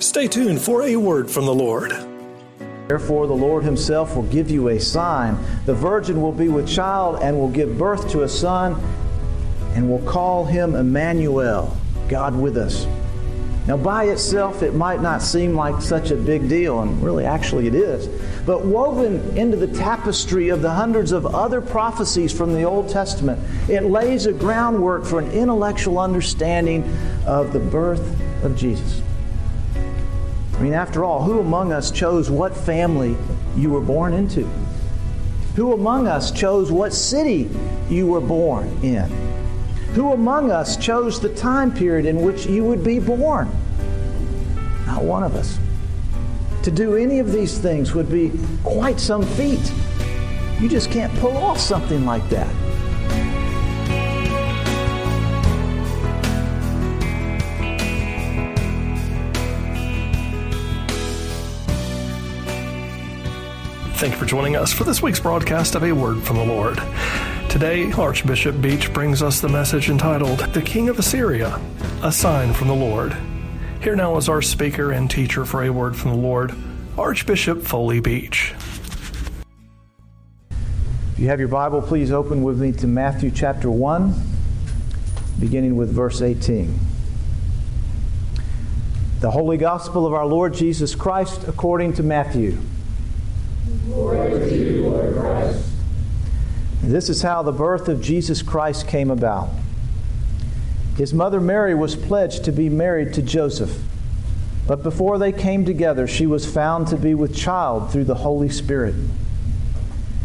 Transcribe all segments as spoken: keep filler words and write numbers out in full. Stay tuned for a word from the Lord. Therefore, the Lord himself will give you a sign. The virgin will be with child and will give birth to a son and will call him Emmanuel, God with us. Now, by itself, it might not seem like such a big deal, and really, actually, it is. But woven into the tapestry of the hundreds of other prophecies from the Old Testament, it lays a groundwork for an intellectual understanding of the birth of Jesus. I mean, after all, who among us chose what family you were born into? Who among us chose what city you were born in? Who among us chose the time period in which you would be born? Not one of us. To do any of these things would be quite some feat. You just can't pull off something like that. Thank you for joining us for this week's broadcast of A Word from the Lord. Today, Archbishop Beach brings us the message entitled, The King of Assyria, A Sign from the Lord. Here now is our speaker and teacher for A Word from the Lord, Archbishop Foley Beach. If you have your Bible, please open with me to Matthew chapter one, beginning with verse eighteen. The Holy Gospel of our Lord Jesus Christ according to Matthew. Glory to you, Lord Christ. This is how the birth of Jesus Christ came about. His mother Mary was pledged to be married to Joseph, but before they came together, she was found to be with child through the Holy Spirit.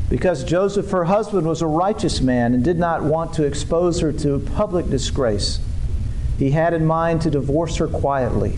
Because Joseph, her husband, was a righteous man and did not want to expose her to public disgrace, he had in mind to divorce her quietly.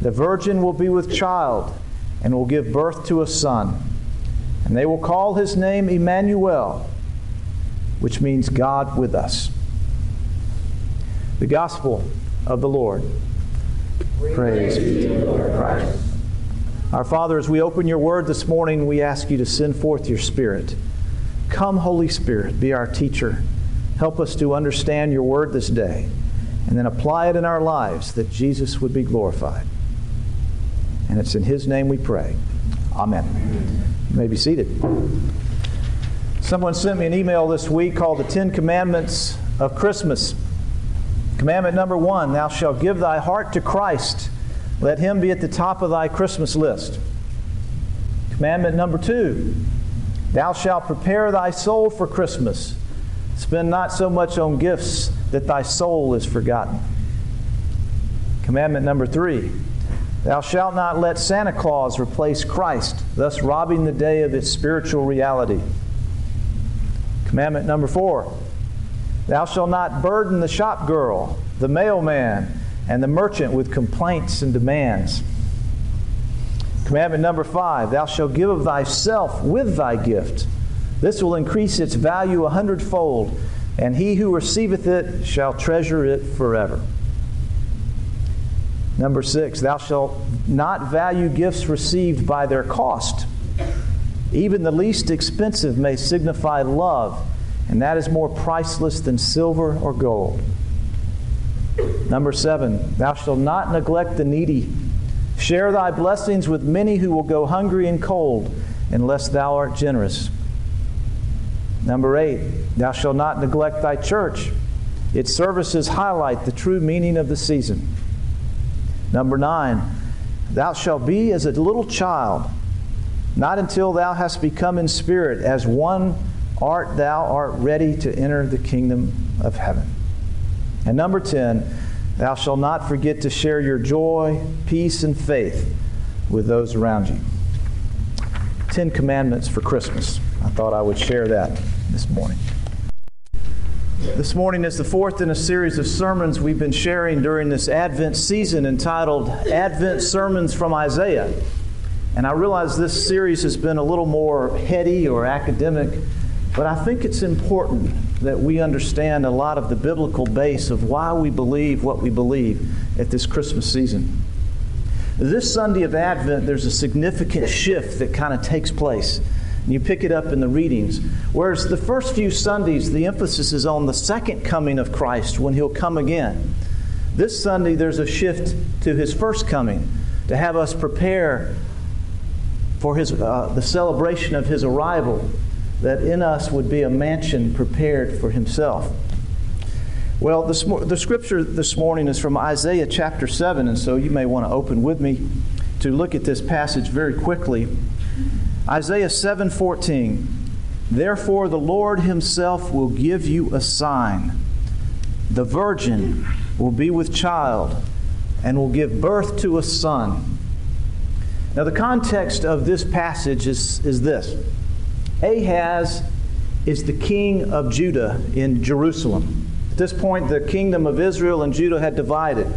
The virgin will be with child and will give birth to a son, and they will call his name Emmanuel, which means God with us. The Gospel of the Lord. Praise, Praise be to you, Lord Christ. Our Father, as we open your word this morning, we ask you to send forth your Spirit. Come, Holy Spirit, be our teacher. Help us to understand your word this day, and then apply it in our lives that Jesus would be glorified. And it's in his name we pray. Amen. You may be seated. Someone sent me an email this week called The Ten Commandments of Christmas. Commandment number one, thou shalt give thy heart to Christ. Let him be at the top of thy Christmas list. Commandment number two, thou shalt prepare thy soul for Christmas. Spend not so much on gifts that thy soul is forgotten. Commandment number three, thou shalt not let Santa Claus replace Christ, thus robbing the day of its spiritual reality. Commandment number four, thou shalt not burden the shop girl, the mailman, and the merchant with complaints and demands. Commandment number five, thou shalt give of thyself with thy gift. This will increase its value a hundredfold, and he who receiveth it shall treasure it forever. Number six, thou shalt not value gifts received by their cost. Even the least expensive may signify love, and that is more priceless than silver or gold. Number seven, thou shalt not neglect the needy. Share thy blessings with many who will go hungry and cold, unless thou art generous. Number eight, thou shalt not neglect thy church. Its services highlight the true meaning of the season. Number nine, thou shalt be as a little child. Not until thou hast become in spirit as one art thou art ready to enter the kingdom of heaven. And number ten, thou shalt not forget to share your joy, peace, and faith with those around you. Ten Commandments for Christmas. I thought I would share that this morning. This morning is the fourth in a series of sermons we've been sharing during this Advent season entitled Advent Sermons from Isaiah. And I realize this series has been a little more heady or academic, but I think it's important that we understand a lot of the biblical base of why we believe what we believe at this Christmas season. This Sunday of Advent, there's a significant shift that kind of takes place. And you pick it up in the readings. Whereas the first few Sundays, the emphasis is on the second coming of Christ when He'll come again. This Sunday, there's a shift to His first coming, to have us prepare for his, uh, the celebration of His arrival, that in us would be a mansion prepared for Himself. Well, this, the scripture this morning is from Isaiah chapter seven, and so you may want to open with me to look at this passage very quickly. Isaiah seven fourteen, therefore the Lord Himself will give you a sign. The virgin will be with child and will give birth to a son. Now the context of this passage is, is this. Ahaz is the king of Judah in Jerusalem. At this point, the kingdom of Israel and Judah had divided.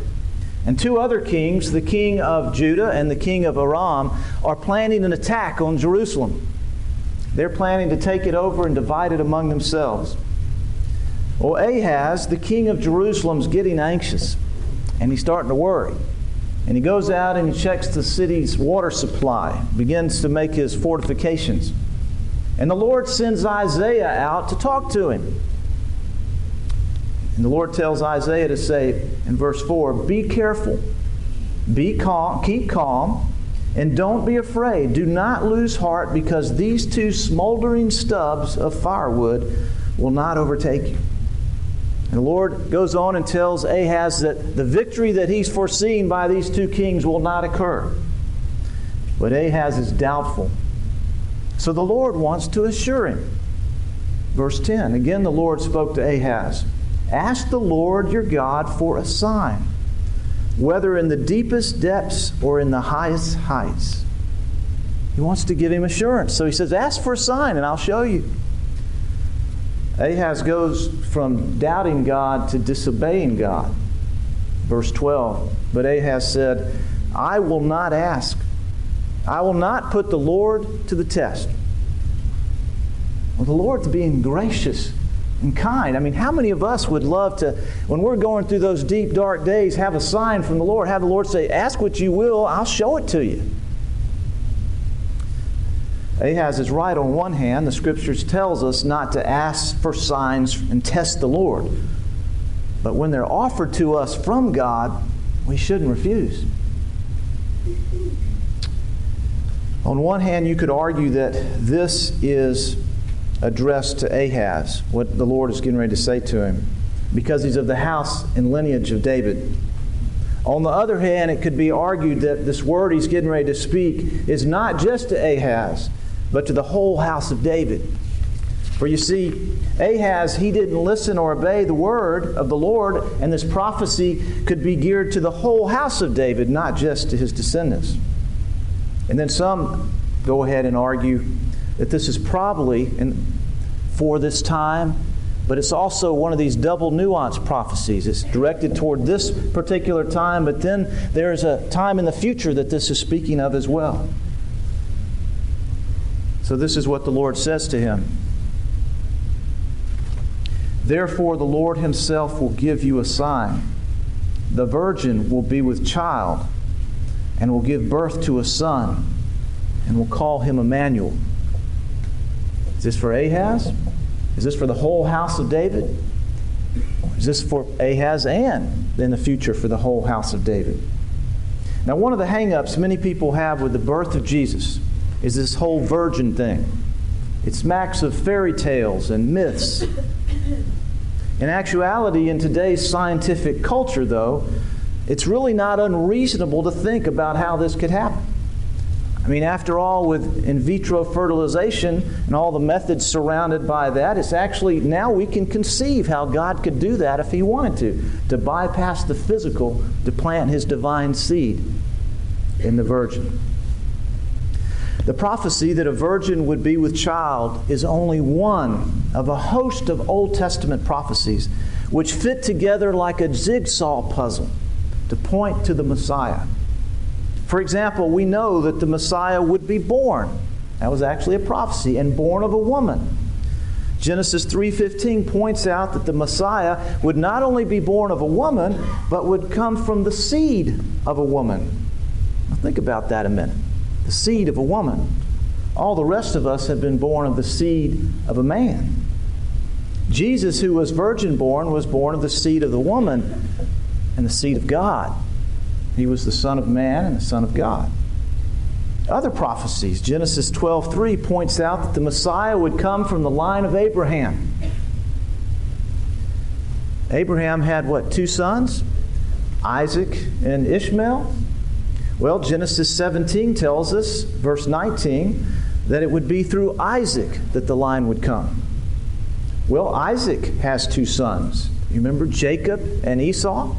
And two other kings, the king of Judah and the king of Aram, are planning an attack on Jerusalem. They're planning to take it over and divide it among themselves. Well, Ahaz, the king of Jerusalem, is getting anxious, and he's starting to worry. And he goes out and he checks the city's water supply, begins to make his fortifications. And the Lord sends Isaiah out to talk to him. And the Lord tells Isaiah to say in verse four, be careful, be calm, keep calm, and don't be afraid. Do not lose heart because these two smoldering stubs of firewood will not overtake you. And the Lord goes on and tells Ahaz that the victory that he's foreseen by these two kings will not occur. But Ahaz is doubtful. So the Lord wants to assure him. Verse ten, again the Lord spoke to Ahaz. Ask the Lord your God for a sign, whether in the deepest depths or in the highest heights. He wants to give him assurance. So he says, ask for a sign and I'll show you. Ahaz goes from doubting God to disobeying God. Verse twelve, but Ahaz said, I will not ask. I will not put the Lord to the test. Well, the Lord's being gracious and kind. I mean, how many of us would love to, when we're going through those deep, dark days, have a sign from the Lord, have the Lord say, ask what you will, I'll show it to you. Ahaz is right on one hand. The Scriptures tells us not to ask for signs and test the Lord. But when they're offered to us from God, we shouldn't refuse. On one hand, you could argue that this is addressed to Ahaz, what the Lord is getting ready to say to him, because he's of the house and lineage of David. On the other hand, it could be argued that this word he's getting ready to speak is not just to Ahaz, but to the whole house of David. For you see, Ahaz, he didn't listen or obey the word of the Lord, and this prophecy could be geared to the whole house of David, not just to his descendants. And then some go ahead and argue that this is probably in, for this time, but it's also one of these double nuance prophecies. It's directed toward this particular time, but then there is a time in the future that this is speaking of as well. So this is what the Lord says to him. Therefore the Lord Himself will give you a sign. The virgin will be with child and will give birth to a son and will call him Emmanuel. Is this for Ahaz? Is this for the whole house of David? Is this for Ahaz and in the future for the whole house of David? Now, one of the hang-ups many people have with the birth of Jesus is this whole virgin thing. It smacks of fairy tales and myths. In actuality, in today's scientific culture, though, it's really not unreasonable to think about how this could happen. I mean, after all, with in vitro fertilization and all the methods surrounded by that, it's actually now we can conceive how God could do that if He wanted to, to bypass the physical, to plant His divine seed in the virgin. The prophecy that a virgin would be with child is only one of a host of Old Testament prophecies which fit together like a jigsaw puzzle to point to the Messiah. For example, we know that the Messiah would be born. That was actually a prophecy, and born of a woman. Genesis three fifteen points out that the Messiah would not only be born of a woman, but would come from the seed of a woman. Now think about that a minute. The seed of a woman. All the rest of us have been born of the seed of a man. Jesus, who was virgin born, was born of the seed of the woman and the seed of God. He was the Son of Man and the Son of God. Other prophecies, Genesis twelve three points out that the Messiah would come from the line of Abraham. Abraham had, what, two sons? Isaac and Ishmael. Well, Genesis seventeen tells us, verse nineteen, that it would be through Isaac that the line would come. Well, Isaac has two sons. You remember Jacob and Esau?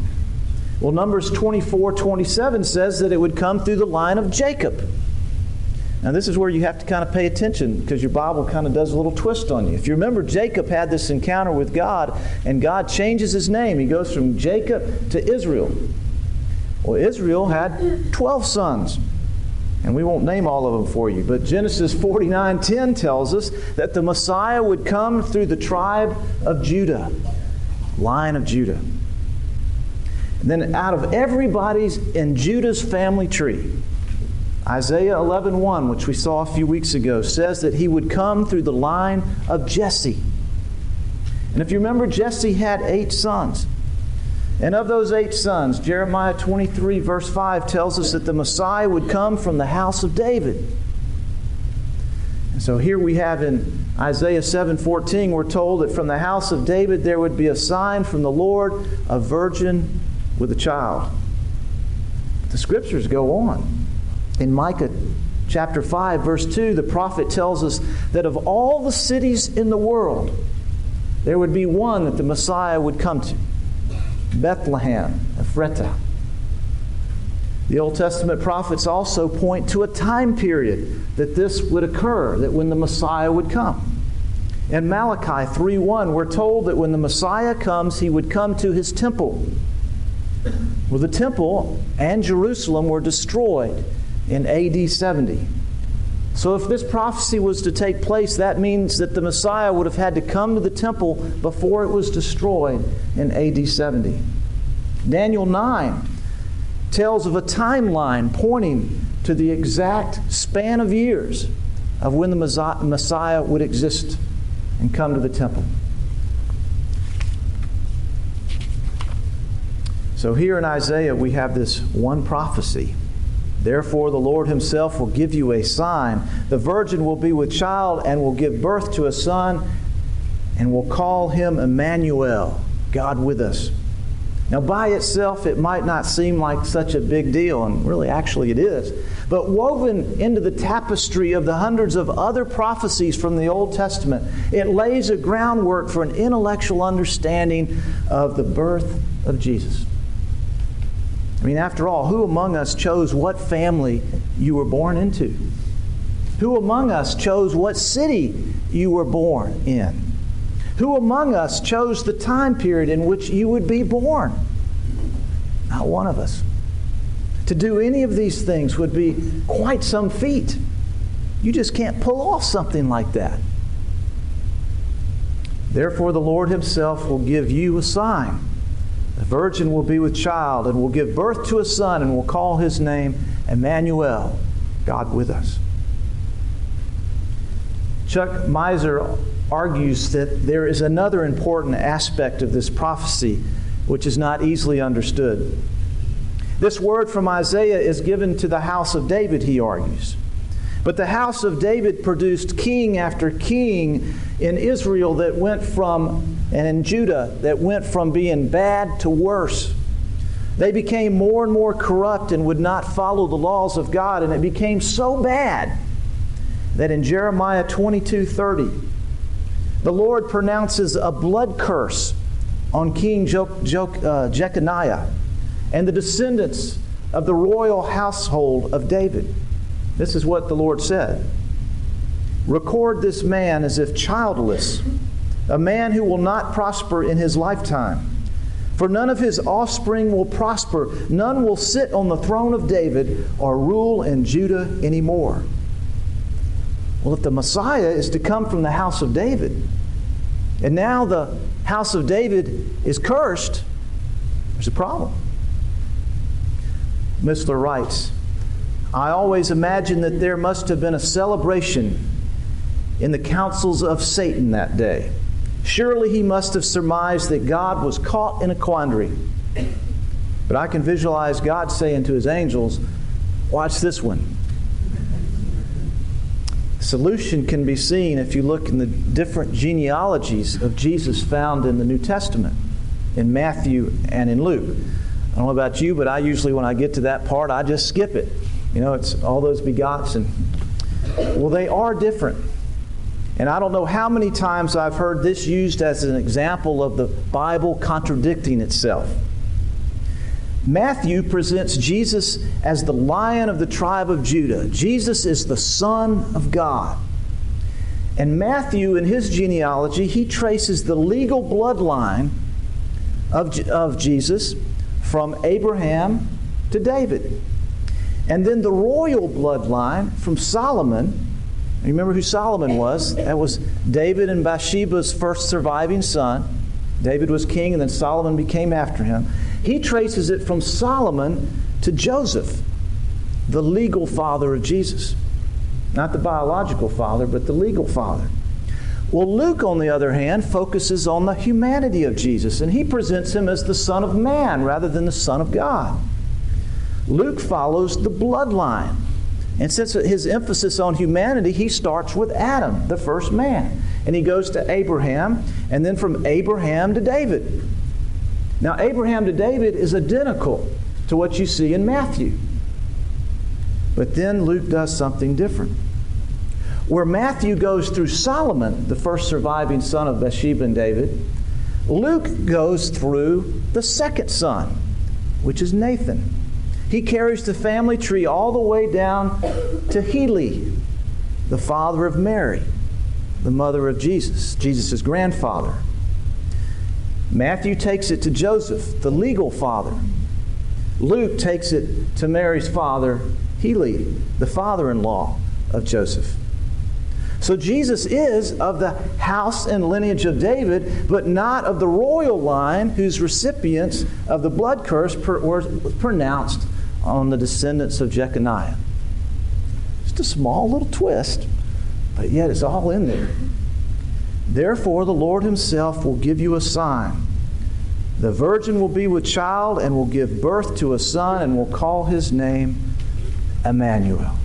Well, Numbers twenty-four twenty-seven says that it would come through the line of Jacob. Now, this is where you have to kind of pay attention because your Bible kind of does a little twist on you. If you remember, Jacob had this encounter with God, and God changes his name. He goes from Jacob to Israel. Well, Israel had twelve sons, and we won't name all of them for you, but Genesis forty-nine ten tells us that the Messiah would come through the tribe of Judah, line of Judah. And then out of everybody's in Judah's family tree, Isaiah eleven one, which we saw a few weeks ago, says that he would come through the line of Jesse. And if you remember, Jesse had eight sons. And of those eight sons, Jeremiah twenty-three verse five tells us that the Messiah would come from the house of David. And so here we have in Isaiah seven fourteen, we're told that from the house of David there would be a sign from the Lord, a virgin with a child. The scriptures go on. In Micah chapter five, verse two, the prophet tells us that of all the cities in the world, there would be one that the Messiah would come to. Bethlehem, Ephratah. The Old Testament prophets also point to a time period that this would occur, that when the Messiah would come. In Malachi three one, we're told that when the Messiah comes, he would come to his temple. Well, the temple and Jerusalem were destroyed in A D seventy. So if this prophecy was to take place, that means that the Messiah would have had to come to the temple before it was destroyed in A D seventy. Daniel nine tells of a timeline pointing to the exact span of years of when the Messiah would exist and come to the temple. So here in Isaiah, we have this one prophecy. Therefore, the Lord himself will give you a sign. The virgin will be with child and will give birth to a son and will call him Emmanuel, God with us. Now, by itself, it might not seem like such a big deal, and really, actually, it is. But woven into the tapestry of the hundreds of other prophecies from the Old Testament, it lays a groundwork for an intellectual understanding of the birth of Jesus. I mean, after all, who among us chose what family you were born into? Who among us chose what city you were born in? Who among us chose the time period in which you would be born? Not one of us. To do any of these things would be quite some feat. You just can't pull off something like that. Therefore, the Lord himself will give you a sign. The virgin will be with child and will give birth to a son and will call his name Emmanuel, God with us. Chuck Miser argues that there is another important aspect of this prophecy which is not easily understood. This word from Isaiah is given to the house of David, he argues. But the house of David produced king after king in Israel that went from, and in Judah, that went from being bad to worse. They became more and more corrupt and would not follow the laws of God, and it became so bad that in Jeremiah twenty-two thirty, the Lord pronounces a blood curse on King Je- Je- uh, Jeconiah and the descendants of the royal household of David. This is what the Lord said. Record this man as if childless, a man who will not prosper in his lifetime. For none of his offspring will prosper. None will sit on the throne of David or rule in Judah anymore. Well, if the Messiah is to come from the house of David, and now the house of David is cursed, there's a problem. Missler writes, I always imagined that there must have been a celebration in the councils of Satan that day. Surely he must have surmised that God was caught in a quandary. But I can visualize God saying to his angels, watch this one. Solution can be seen if you look in the different genealogies of Jesus found in the New Testament, in Matthew and in Luke. I don't know about you, but I usually, when I get to that part, I just skip it. You know, it's all those begots. And, well, they are different. And I don't know how many times I've heard this used as an example of the Bible contradicting itself. Matthew presents Jesus as the Lion of the tribe of Judah. Jesus is the Son of God. And Matthew, in his genealogy, he traces the legal bloodline of, of Jesus from Abraham to David. And then the royal bloodline from Solomon. Remember who Solomon was? That was David and Bathsheba's first surviving son. David was king, and then Solomon became after him. He traces it from Solomon to Joseph, the legal father of Jesus. Not the biological father, but the legal father. Well, Luke, on the other hand, focuses on the humanity of Jesus, and he presents him as the Son of Man rather than the Son of God. Luke follows the bloodline. And since his emphasis on humanity, he starts with Adam, the first man. And he goes to Abraham, and then from Abraham to David. Now, Abraham to David is identical to what you see in Matthew. But then Luke does something different. Where Matthew goes through Solomon, the first surviving son of Bathsheba and David, Luke goes through the second son, which is Nathan. He carries the family tree all the way down to Heli, the father of Mary, the mother of Jesus, Jesus' grandfather. Matthew takes it to Joseph, the legal father. Luke takes it to Mary's father, Heli, the father-in-law of Joseph. So Jesus is of the house and lineage of David, but not of the royal line whose recipients of the blood curse were pronounced on the descendants of Jeconiah. Just a small little twist, but yet it's all in there. Therefore, the Lord himself will give you a sign. The virgin will be with child and will give birth to a son and will call his name Emmanuel.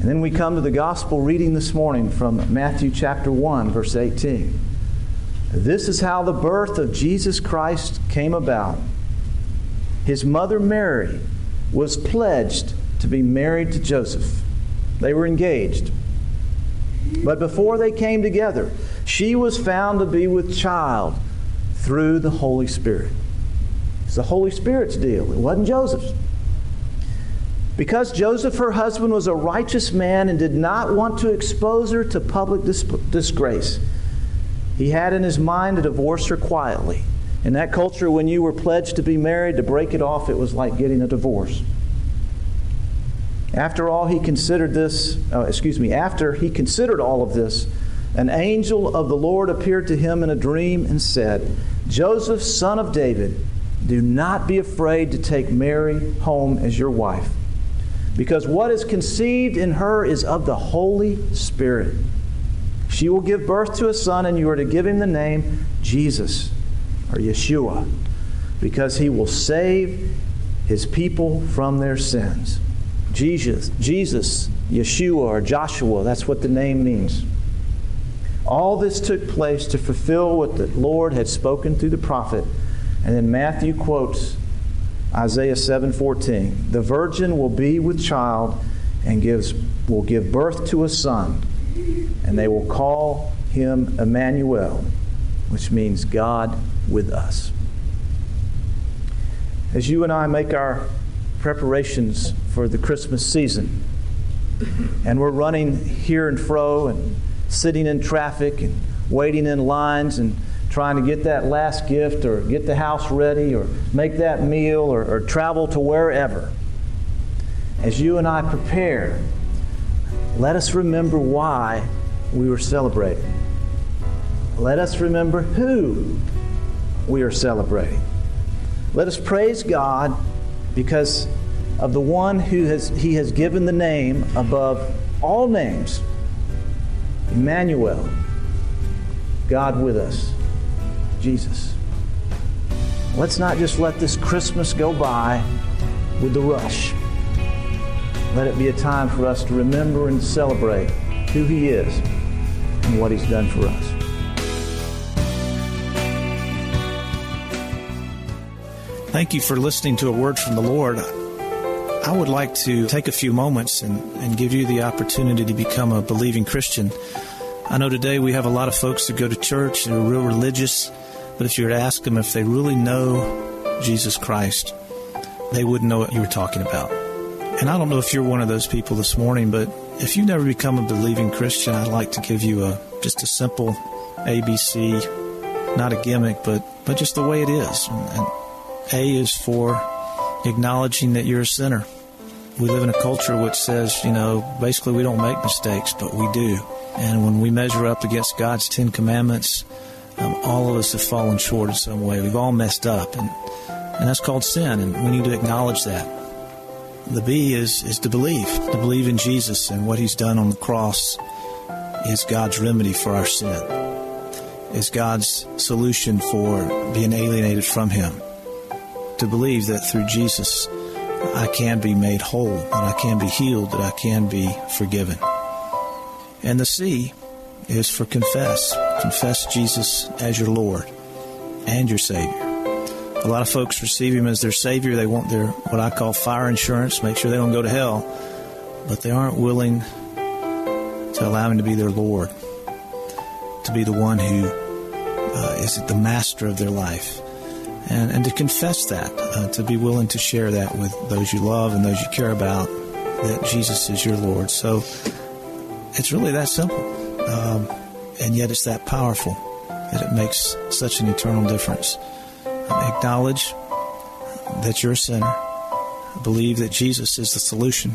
And then we come to the gospel reading this morning from Matthew chapter one, verse eighteen. This is how the birth of Jesus Christ came about. His mother Mary was pledged to be married to Joseph. They were engaged. But before they came together, she was found to be with child through the Holy Spirit. It's the Holy Spirit's deal. It wasn't Joseph's. Because Joseph, her husband, was a righteous man and did not want to expose her to public dis- disgrace, he had in his mind to divorce her quietly. In that culture, when you were pledged to be married, to break it off, it was like getting a divorce. After all, he considered this, uh, excuse me, after he considered all of this, an angel of the Lord appeared to him in a dream and said, Joseph, son of David, do not be afraid to take Mary home as your wife, because what is conceived in her is of the Holy Spirit. She will give birth to a son, and you are to give him the name Jesus, or Yeshua, because he will save his people from their sins. Jesus, Jesus, Yeshua, or Joshua, that's what the name means. All this took place to fulfill what the Lord had spoken through the prophet. And then Matthew quotes Isaiah seven fourteen, the virgin will be with child and gives will give birth to a son, and they will call him Emmanuel, which means God with us. As you and I make our preparations for the Christmas season. And we're running here and fro and sitting in traffic and waiting in lines and trying to get that last gift or get the house ready or make that meal or, or travel to wherever. As you and I prepare, let us remember why we were celebrating. Let us remember who we are celebrating. Let us praise God because of the one who has He has given the name above all names, Emmanuel, God with us, Jesus. Let's not just let this Christmas go by with the rush. Let it be a time for us to remember and celebrate who He is and what He's done for us. Thank you for listening to A Word from the Lord. I would like to take a few moments and, and give you the opportunity to become a believing Christian. I know today we have a lot of folks that go to church and are real religious, but if you were to ask them if they really know Jesus Christ, they wouldn't know what you were talking about. And I don't know if you're one of those people this morning, but if you've never become a believing Christian, I'd like to give you a just a simple A B C, not a gimmick, but, but just the way it is. And, and A is for acknowledging that you're a sinner. We live in a culture which says, you know, basically we don't make mistakes, but we do. And when we measure up against God's Ten Commandments, um, all of us have fallen short in some way. We've all messed up, and, and that's called sin, and we need to acknowledge that. The B is, is to believe, to believe in Jesus and what He's done on the cross is God's remedy for our sin, is God's solution for being alienated from Him. To believe that through Jesus, I can be made whole, that I can be healed, that I can be forgiven. And the C is for confess. Confess Jesus as your Lord and your Savior. A lot of folks receive Him as their Savior. They want their, what I call, fire insurance, make sure they don't go to hell, but they aren't willing to allow Him to be their Lord, to be the one who uh, is the master of their life. And, and to confess that, uh, to be willing to share that with those you love and those you care about, that Jesus is your Lord. So it's really that simple, um, and yet it's that powerful that it makes such an eternal difference. Um, acknowledge that you're a sinner, believe that Jesus is the solution,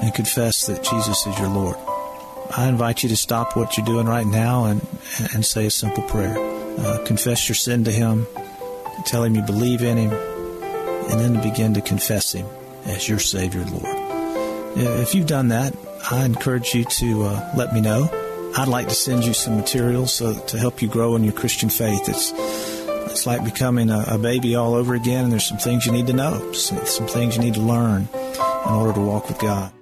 and confess that Jesus is your Lord. I invite you to stop what you're doing right now and, and say a simple prayer. Uh, confess your sin to Him, tell Him you believe in Him, and then to begin to confess Him as your Savior and Lord. If you've done that, I encourage you to uh, let me know. I'd like to send you some materials so, to help you grow in your Christian faith. It's it's like becoming a, a baby all over again, and there's some things you need to know, some, some things you need to learn in order to walk with God.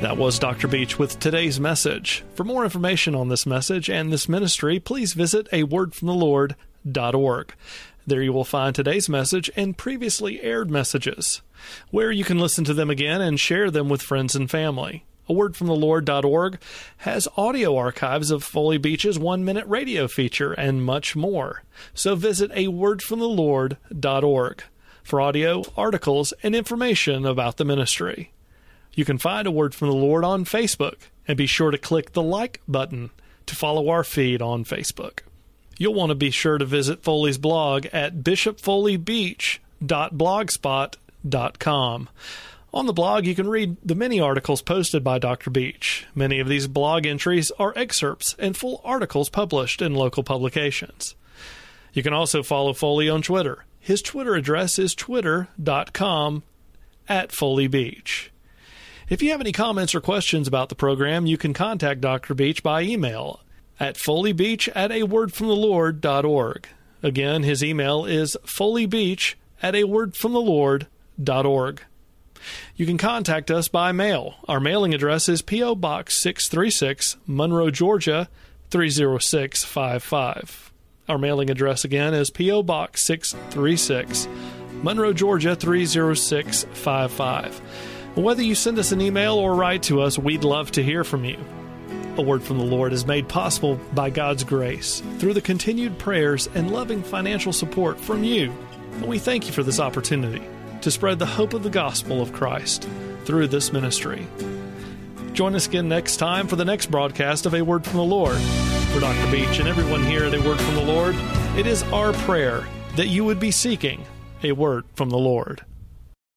That was Doctor Beach with today's message. For more information on this message and this ministry, please visit a word from the lord dot org. There you will find today's message and previously aired messages, where you can listen to them again and share them with friends and family. a word from the lord dot org has audio archives of Foley Beach's one-minute radio feature and much more. So visit a word from the lord dot org for audio, articles, and information about the ministry. You can find A Word from the Lord on Facebook, and be sure to click the like button to follow our feed on Facebook. You'll want to be sure to visit Foley's blog at bishop foley beach dot blogspot dot com. On the blog, you can read the many articles posted by Doctor Beach. Many of these blog entries are excerpts and full articles published in local publications. You can also follow Foley on Twitter. His Twitter address is twitter dot com at Foley Beach. If you have any comments or questions about the program, you can contact Doctor Beach by email at foley beach at a word from the lord dot org. Again, his email is foley beach at a word from the lord dot org. You can contact us by mail. Our mailing address is P O. Box six three six, Monroe, Georgia, three oh six five five. Our mailing address again is P O. Box six three six, Monroe, Georgia, three oh six five five. Whether you send us an email or write to us, we'd love to hear from you. A Word from the Lord is made possible by God's grace through the continued prayers and loving financial support from you, and we thank you for this opportunity. to spread the hope of the gospel of Christ through this ministry. Join us again next time for the next broadcast of A Word from the Lord. For Doctor Beach and everyone here at A Word from the Lord, it is our prayer that you would be seeking a word from the Lord.